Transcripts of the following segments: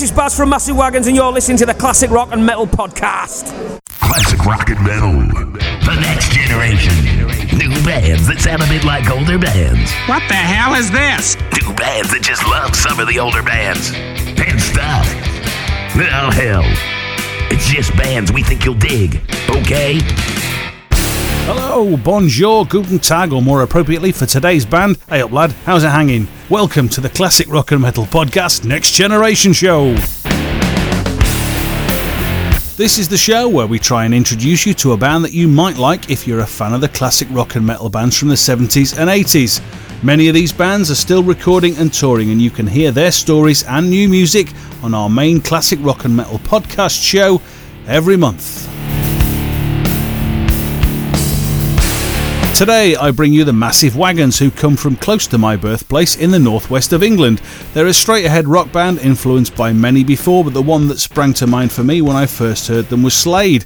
this is Baz from Massive Wagons, and you're listening to the Classic Rock and Metal Podcast. Classic Rock and Metal. The Next Generation. New bands that sound a bit like older bands. What the hell is this? New bands that just love some of the older bands. Bad stuff. Oh, hell. It's just bands we think you'll dig, okay? Hello, bonjour, guten tag, or more appropriately for today's band, hey up lad, how's it hanging? Welcome to the Classic Rock and Metal Podcast Next Generation Show. This is the show where we try and introduce you to a band that you might like if you're a fan of the classic rock and metal bands from the 70s and 80s. Many of these bands are still recording and touring, and you can hear their stories and new music on our main Classic Rock and Metal Podcast show every month. Today I bring you the Massive Wagons, who come from close to my birthplace in the northwest of England. They're a straight ahead rock band influenced by many before, but the one that sprang to mind for me when I first heard them was Slade.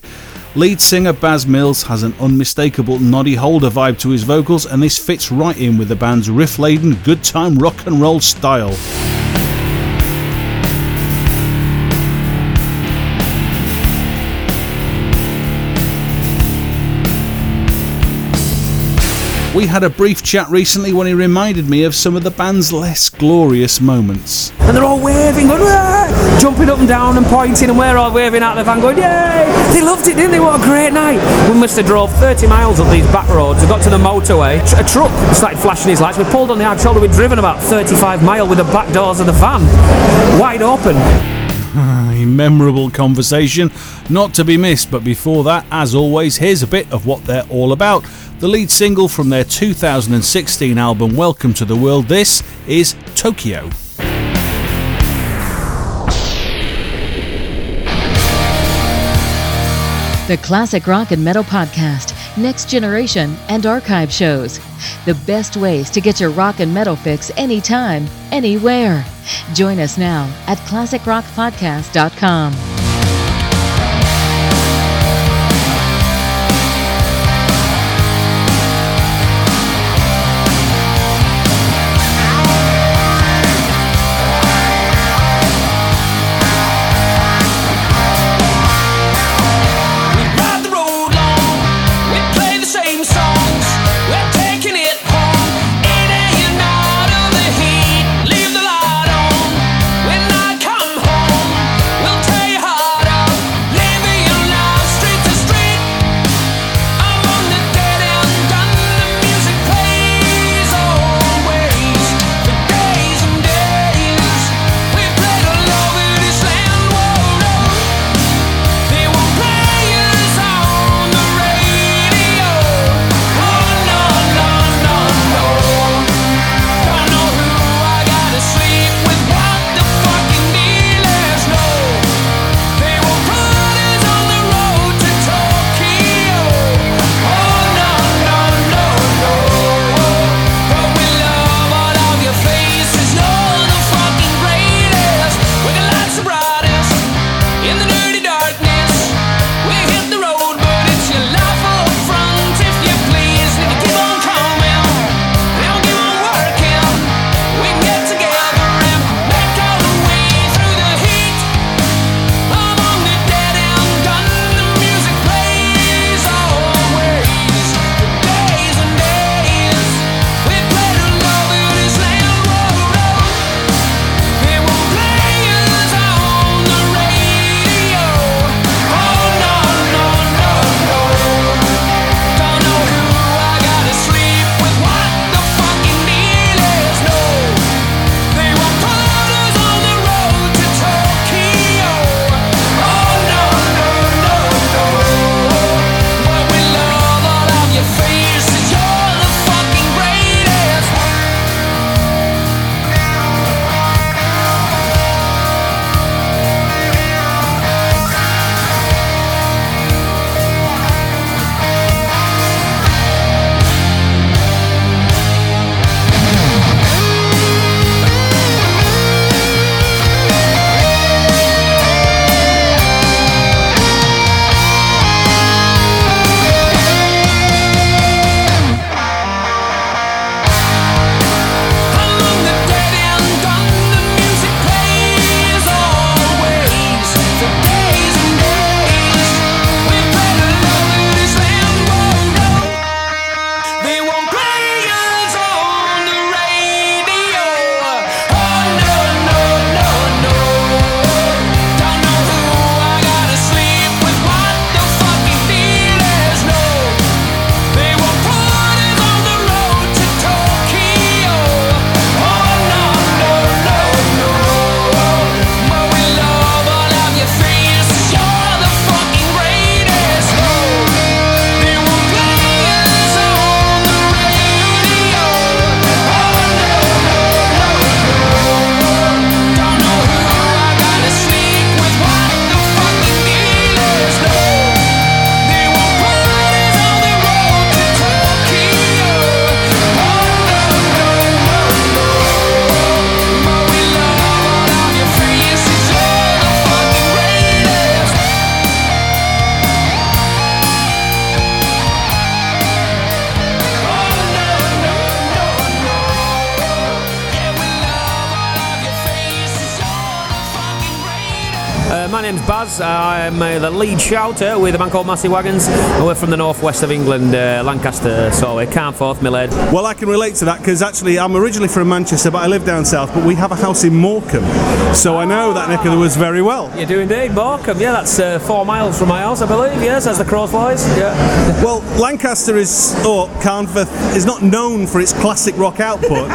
Lead singer Baz Mills has an unmistakable Noddy Holder vibe to his vocals, and this fits right in with the band's riff-laden, good-time rock and roll style. We had a brief chat recently when he reminded me of some of the band's less glorious moments. And they're all waving, going, "Wah!" jumping up and down and pointing, and we're all waving out the van going, "Yay!" They loved it, didn't they? What a great night. We must have drove 30 miles up these back roads. We got to the motorway. A truck started flashing his lights. We pulled on the hard shoulder. We'd driven about 35 miles with the back doors of the van wide open. A memorable conversation, not to be missed. But before that, as always, here's a bit of what they're all about. The lead single from their 2016 album, Welcome to the World, this is Tokyo. The Classic Rock and Metal Podcast, Next Generation, and Archive shows. The best ways to get your rock and metal fix anytime, anywhere. Join us now at ClassicRockPodcast.com. Hey, My name's Baz. I'm the lead shouter with a band called Massive Wagons. We're from the northwest of England, Lancaster, so we're Carnforth, Millhead. Well, I can relate to that because actually I'm originally from Manchester, but I live down south, but we have a house in Morecambe, so I know that neck of the woods very well. You do indeed, Morecambe. Yeah, that's 4 miles from my house, I believe, yes, as the crow flies. Yeah. Well, Lancaster is, or Carnforth, is not known for its classic rock output,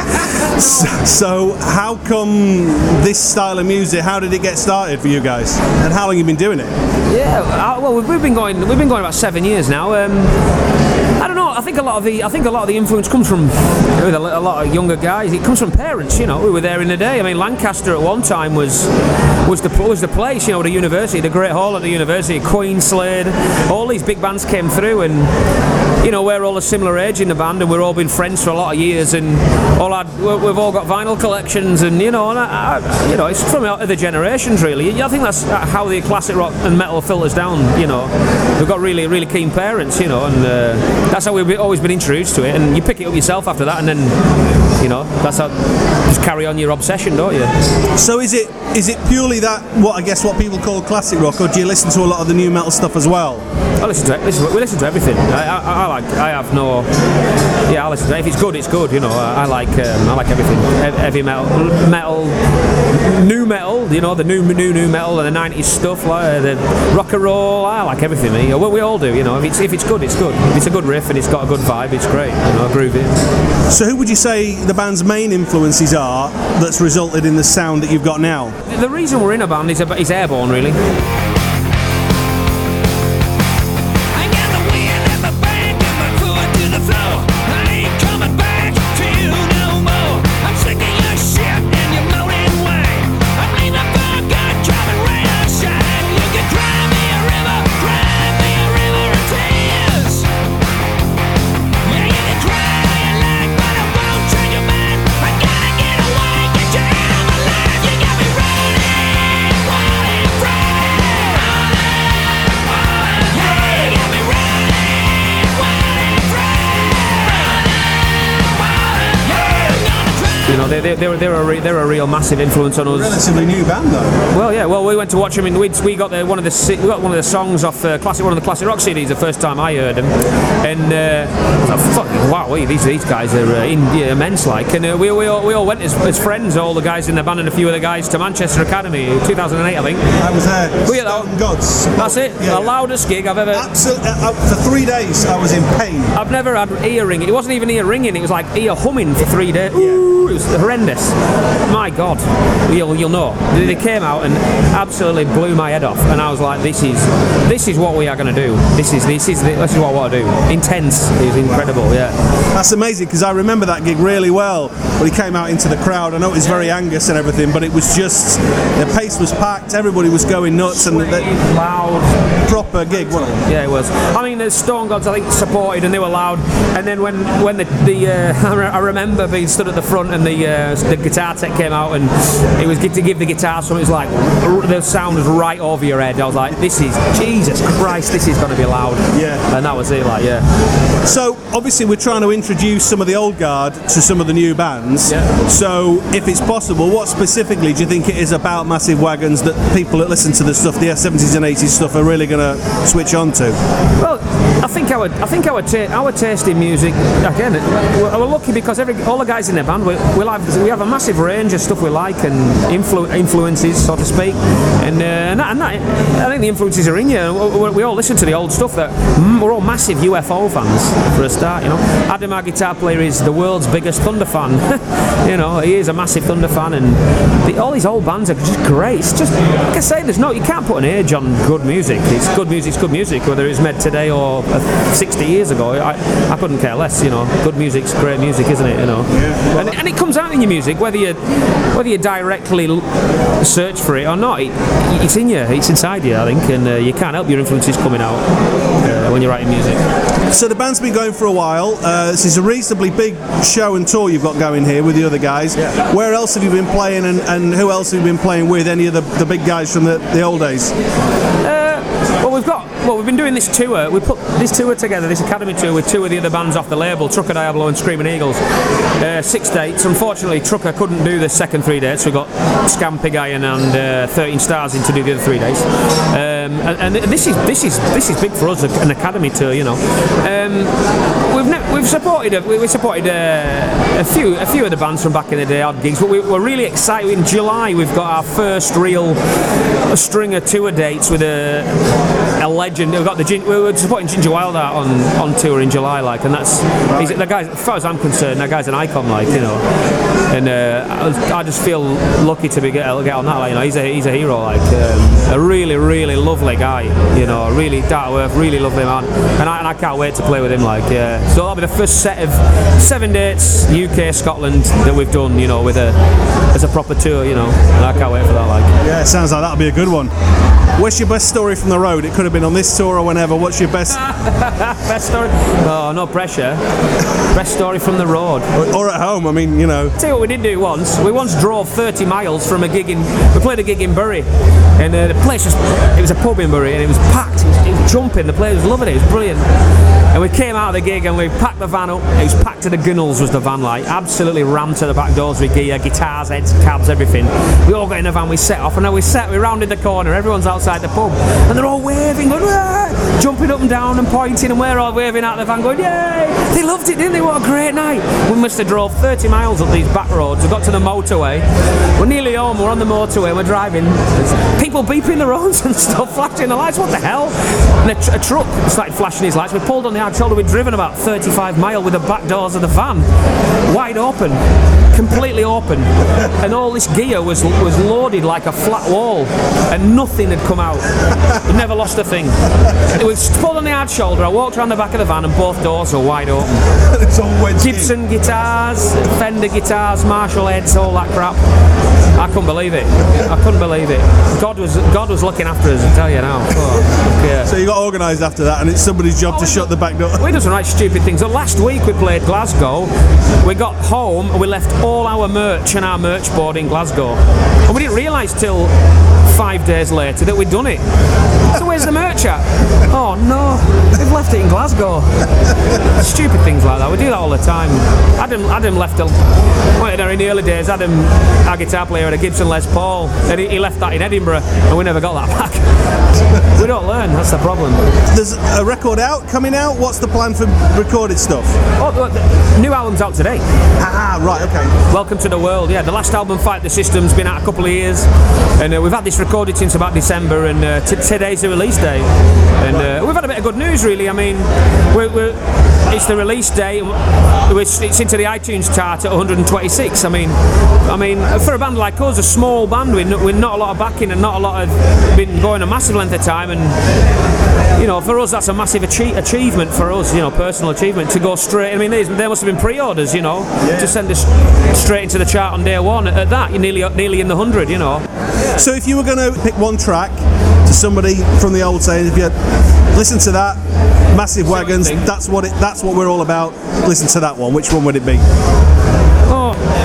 so how come this style of music, how did it get started for you guys, and how long have you been doing it? Yeah, well, we've been going about 7 years now. I don't know. I think a lot of the influence comes from a lot of younger guys. It comes from parents, you know, who were there in the day. I mean, Lancaster at one time was the place, you know, the university, the Great Hall at the university, Queen, Slade, all these big bands came through, and you know, we're all a similar age in the band, and we're all been friends for a lot of years, and we've all got vinyl collections, and you know, it's from other generations really. I think that's how the classic rock and metal filters down. You know, we've got really, really keen parents, you know, and that's how we've always been introduced to it, and you pick it up yourself after that, and then, you know, that's how just carry on your obsession, don't you? So is it purely that, what people call classic rock, or do you listen to a lot of the new metal stuff as well? We listen to everything. I listen to it. If it's good, you know. I like everything. Heavy metal, new metal, you know, the new metal, and the 90s stuff, like the rock and roll. I like everything. You know, we all do, you know. If it's good, it's good. If it's a good riff and it's got a good vibe, it's great. You know, groovy. So who would you say the band's main influences are that's resulted in the sound that you've got now? The reason we're in a band is airborne, really. They're a real massive influence on us. Relatively new band though. Well, yeah. Well, we went to watch them, and we got one of the songs off one of the classic rock CDs the first time I heard them, and these guys are immense, like. And we all went as friends, all the guys in the band and a few of the guys, to Manchester Academy 2008, I think. I was there. Stone Gods. That's it. Yeah, the loudest gig I've ever. Absolutely. For 3 days I was in pain. I've never had ear ringing. It wasn't even ear ringing. It was like ear humming for 3 days. Yeah. Ooh, it was horrendous. My God, you'll know. They came out and absolutely blew my head off, and I was like, "This is what we are going to do. This is what I want to do." Intense. It was incredible. Yeah. That's amazing, because I remember that gig really well. When he came out into the crowd, I know it was very Angus and everything, but it was just the pace was packed. Everybody was going nuts. Sweet, and loud, proper gig, wasn't it? Yeah, it was. I mean, the Stone Gods, I think, supported, and they were loud. And then when I remember being stood at the front, and the guitar tech came out, and it was good to give the guitar, so it was like the sound was right over your head. I was like, this is Jesus Christ, this is going to be loud. Yeah. And that was it, like, yeah. So obviously we're trying to introduce some of the old guard to some of the new bands. Yeah. So if it's possible, what specifically do you think it is about Massive Wagons that people that listen to the stuff, the 70s and 80s stuff, are really going to switch on to? Well, I think our taste in music, again, we're lucky because all the guys in the band, we have a massive range of stuff we like, and influences, so to speak, and I think the influences are in you. We all listen to the old stuff. That we're all massive UFO fans for a start, you know. Adam, our guitar player, is the world's biggest Thunder fan. You know, he is a massive Thunder fan, and all these old bands are just great. It's just, like I say, you can't put an age on good music. It's good music. It's good music, whether it's made today or 60 years ago. I couldn't care less, you know. Good music's great music, isn't it? You know, yeah. and it comes out in your music, whether you directly search for it or not. It's in you. It's inside you, I think, and you can't help your influences coming out when you're writing music. So the band's been going for a while. This is a reasonably big show and tour you've got going here with the other guys. Yeah. Where else have you been playing, and who else have you been playing with? Any of the big guys from the old days? Well, we've been doing this tour. We put this tour together, this Academy tour, with two of the other bands off the label, Trucker Diablo and Screaming Eagles. 6 dates. Unfortunately, Trucker couldn't do the second 3 days. So we got Scam Pig Iron and 13 Stars in to do the other 3 days. And this is big for us, an Academy tour, you know. We've supported a few of the bands from back in the day, odd gigs, but we're really excited. In July, we've got our first real string of tour dates with a legend. We were supporting Ginger Wilder on tour in July, like, and that's right. He's, the guy, as far as I'm concerned, that guy's an icon, like, you know. And I just feel lucky to get on that, like, you know. He's a hero, like, a really, really lovely guy, you know, really down to earth, really lovely man, and I can't wait to play with him, like, yeah. So that'll be the first set of 7 dates, UK, Scotland, that we've done, you know, as a proper tour, you know, and I can't wait for that, like. Yeah, it sounds like that'll be a good one. What's your best story from the road? It could have been on this tour or whenever. What's your best? Best story? Oh, no pressure. Best story from the road. Or at home, I mean, you know. Tell you what we did do once. We once drove 30 miles from a gig in... We played a gig in Bury. And the place was... It was a pub in Bury and it was packed. It was jumping. The players was loving it. It was brilliant. And we came out of the gig and we packed the van up. It was packed to the gunnels, was the van, like. Absolutely rammed to the back doors with gear, guitars, heads, cabs, everything. We all got in the van, we set off. And then we rounded the corner. Everyone's outside the pub and they're all waving, going, "Wah!" Jumping up and down and pointing, and we're all waving out the van going, "Yay!" They loved it, didn't they? What a great night. We must have drove 30 miles up these back roads. We got to the motorway, we're nearly home, we're on the motorway, we're driving, there's people beeping their horns and stuff, flashing the lights, what the hell? And a truck started flashing his lights. We pulled on the hard shoulder, we'd driven about 35 miles with the back doors of the van wide open, completely open, and all this gear was loaded like a flat wall, and nothing had come out. We never lost a thing. It was pulled on the hard shoulder. I walked around the back of the van and both doors were wide open. It's all wedged in. Gibson guitars, Fender guitars, Marshall heads, all that crap. I couldn't believe it. God was looking after us, I tell you now. Oh, yeah. So you got organised after that, and it's somebody's job to shut the back door. We just write stupid things. So last week we played Glasgow. We got home and we left all our merch and our merch board in Glasgow, and we didn't realise till 5 days later that we'd done it. So where's the merch at? Oh no, they've left it in Glasgow. Stupid things like that. We do that all the time. Adam left in the early days. Adam, our guitar player, had a Gibson Les Paul, and he left that in Edinburgh, and we never got that back. We don't learn. That's the problem. There's a record out, coming out. What's the plan for recorded stuff? Oh, the new album's out today. Ah, right, okay. Welcome to the world. Yeah, the last album, Fight the System's been out a couple of years, and we've had this recorded since about December, and today's the release day. And we've had a bit of good news, really. I mean, it's the release day. It's into the iTunes chart at 126. I mean, for a band like us, a small band with not a lot of backing and not a lot of been going a massive length of time, and you know, for us that's a massive achievement for us, you know, personal achievement to go straight. I mean, there must have been pre-orders, you know, yeah, to send us straight into the chart on day one. At that, you're nearly in the 100, you know. Yeah. So if you were going to pick one track to somebody from the old days, if you had, listen to that, Massive Wagons, that's what we're all about, listen to that one, which one would it be?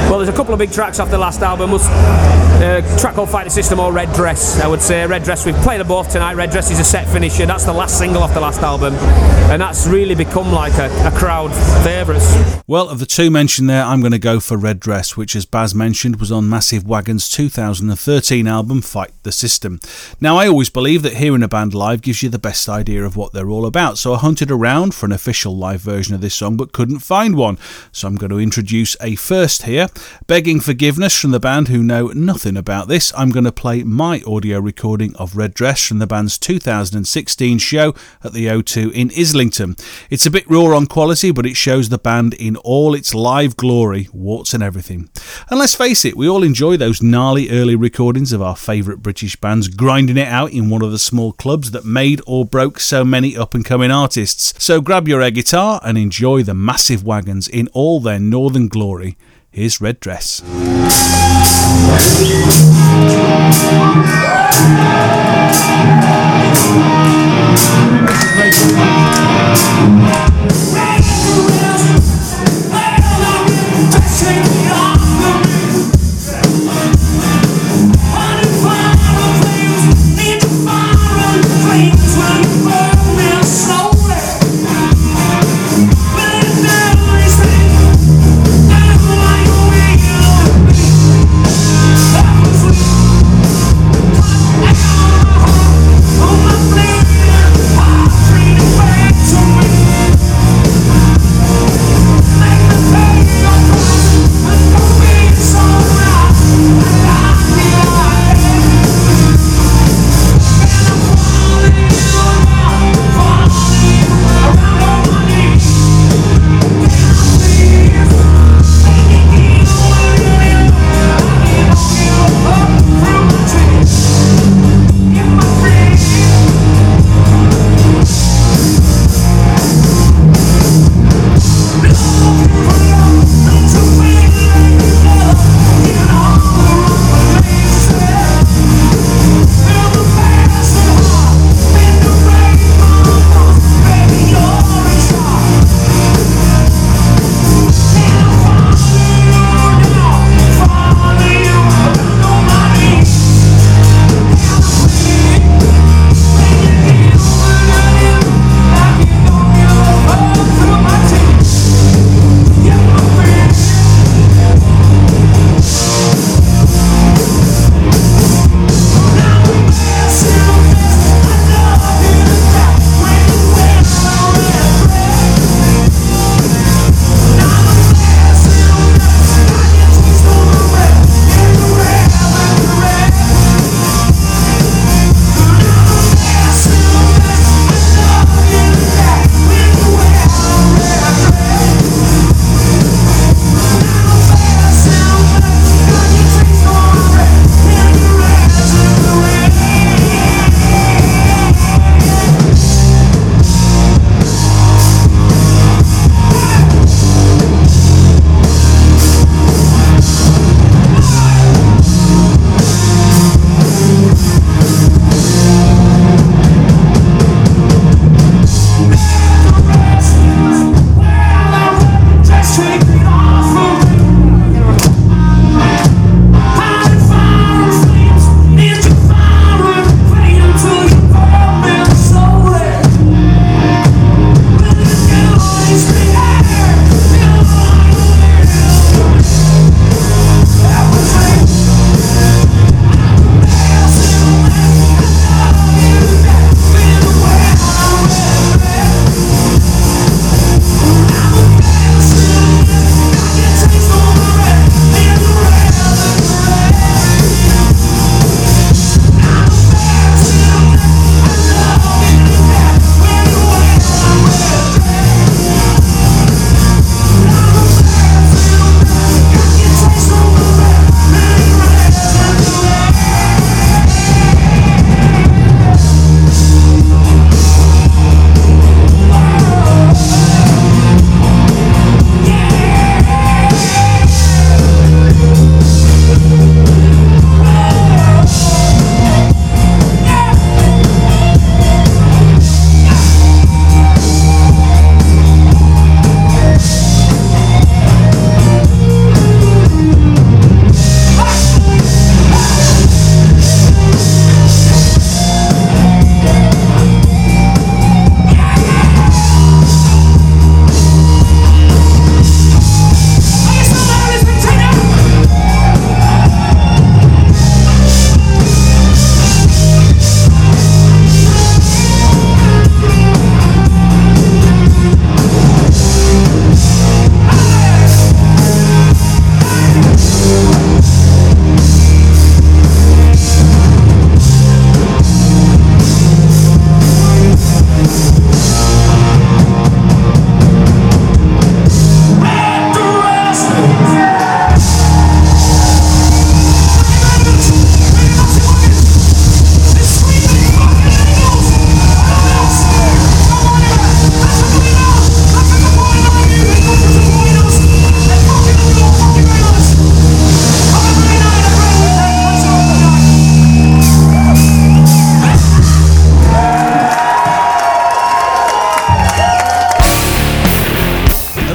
Well, there's a couple of big tracks off the last album. A track called Fight the System, or Red Dress, I would say. Red Dress, we've played them both tonight. Red Dress is a set finisher. That's the last single off the last album. And that's really become like a crowd favourite. Well, of the two mentioned there, I'm going to go for Red Dress, which, as Baz mentioned, was on Massive Wagons' 2013 album, Fight the System. Now, I always believe that hearing a band live gives you the best idea of what they're all about. So I hunted around for an official live version of this song, but couldn't find one. So I'm going to introduce a first here. Begging forgiveness from the band, who know nothing about this, I'm going to play my audio recording of Red Dress from the band's 2016 show at the O2 in Islington. It's a bit raw on quality, but it shows the band in all its live glory, warts and everything. And let's face it, we all enjoy those gnarly early recordings of our favourite British bands, grinding it out in one of the small clubs that made or broke so many up-and-coming artists. So grab your air guitar and enjoy the Massive Wagons in all their northern glory. Here's Red Dress.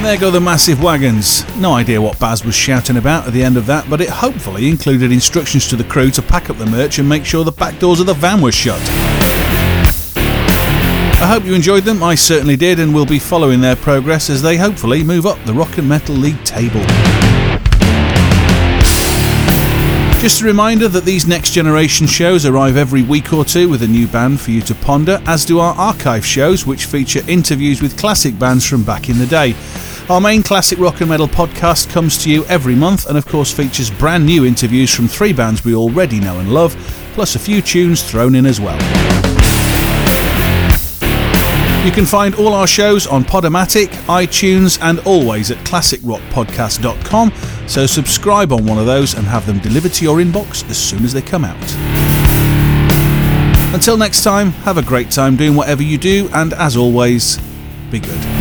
there go the Massive Wagons. No idea what Baz was shouting about at the end of that, but it hopefully included instructions to the crew to pack up the merch and make sure the back doors of the van were shut. I hope you enjoyed them, I certainly did, and will be following their progress as they hopefully move up the Rock and Metal League table. Just a reminder that these Next Generation shows arrive every week or two with a new band for you to ponder, as do our archive shows, which feature interviews with classic bands from back in the day. Our main Classic Rock and Metal podcast comes to you every month and of course features brand new interviews from three bands we already know and love, plus a few tunes thrown in as well. You can find all our shows on Podomatic, iTunes and always at ClassicRockPodcast.com, so subscribe on one of those and have them delivered to your inbox as soon as they come out. Until next time, have a great time doing whatever you do and as always, be good.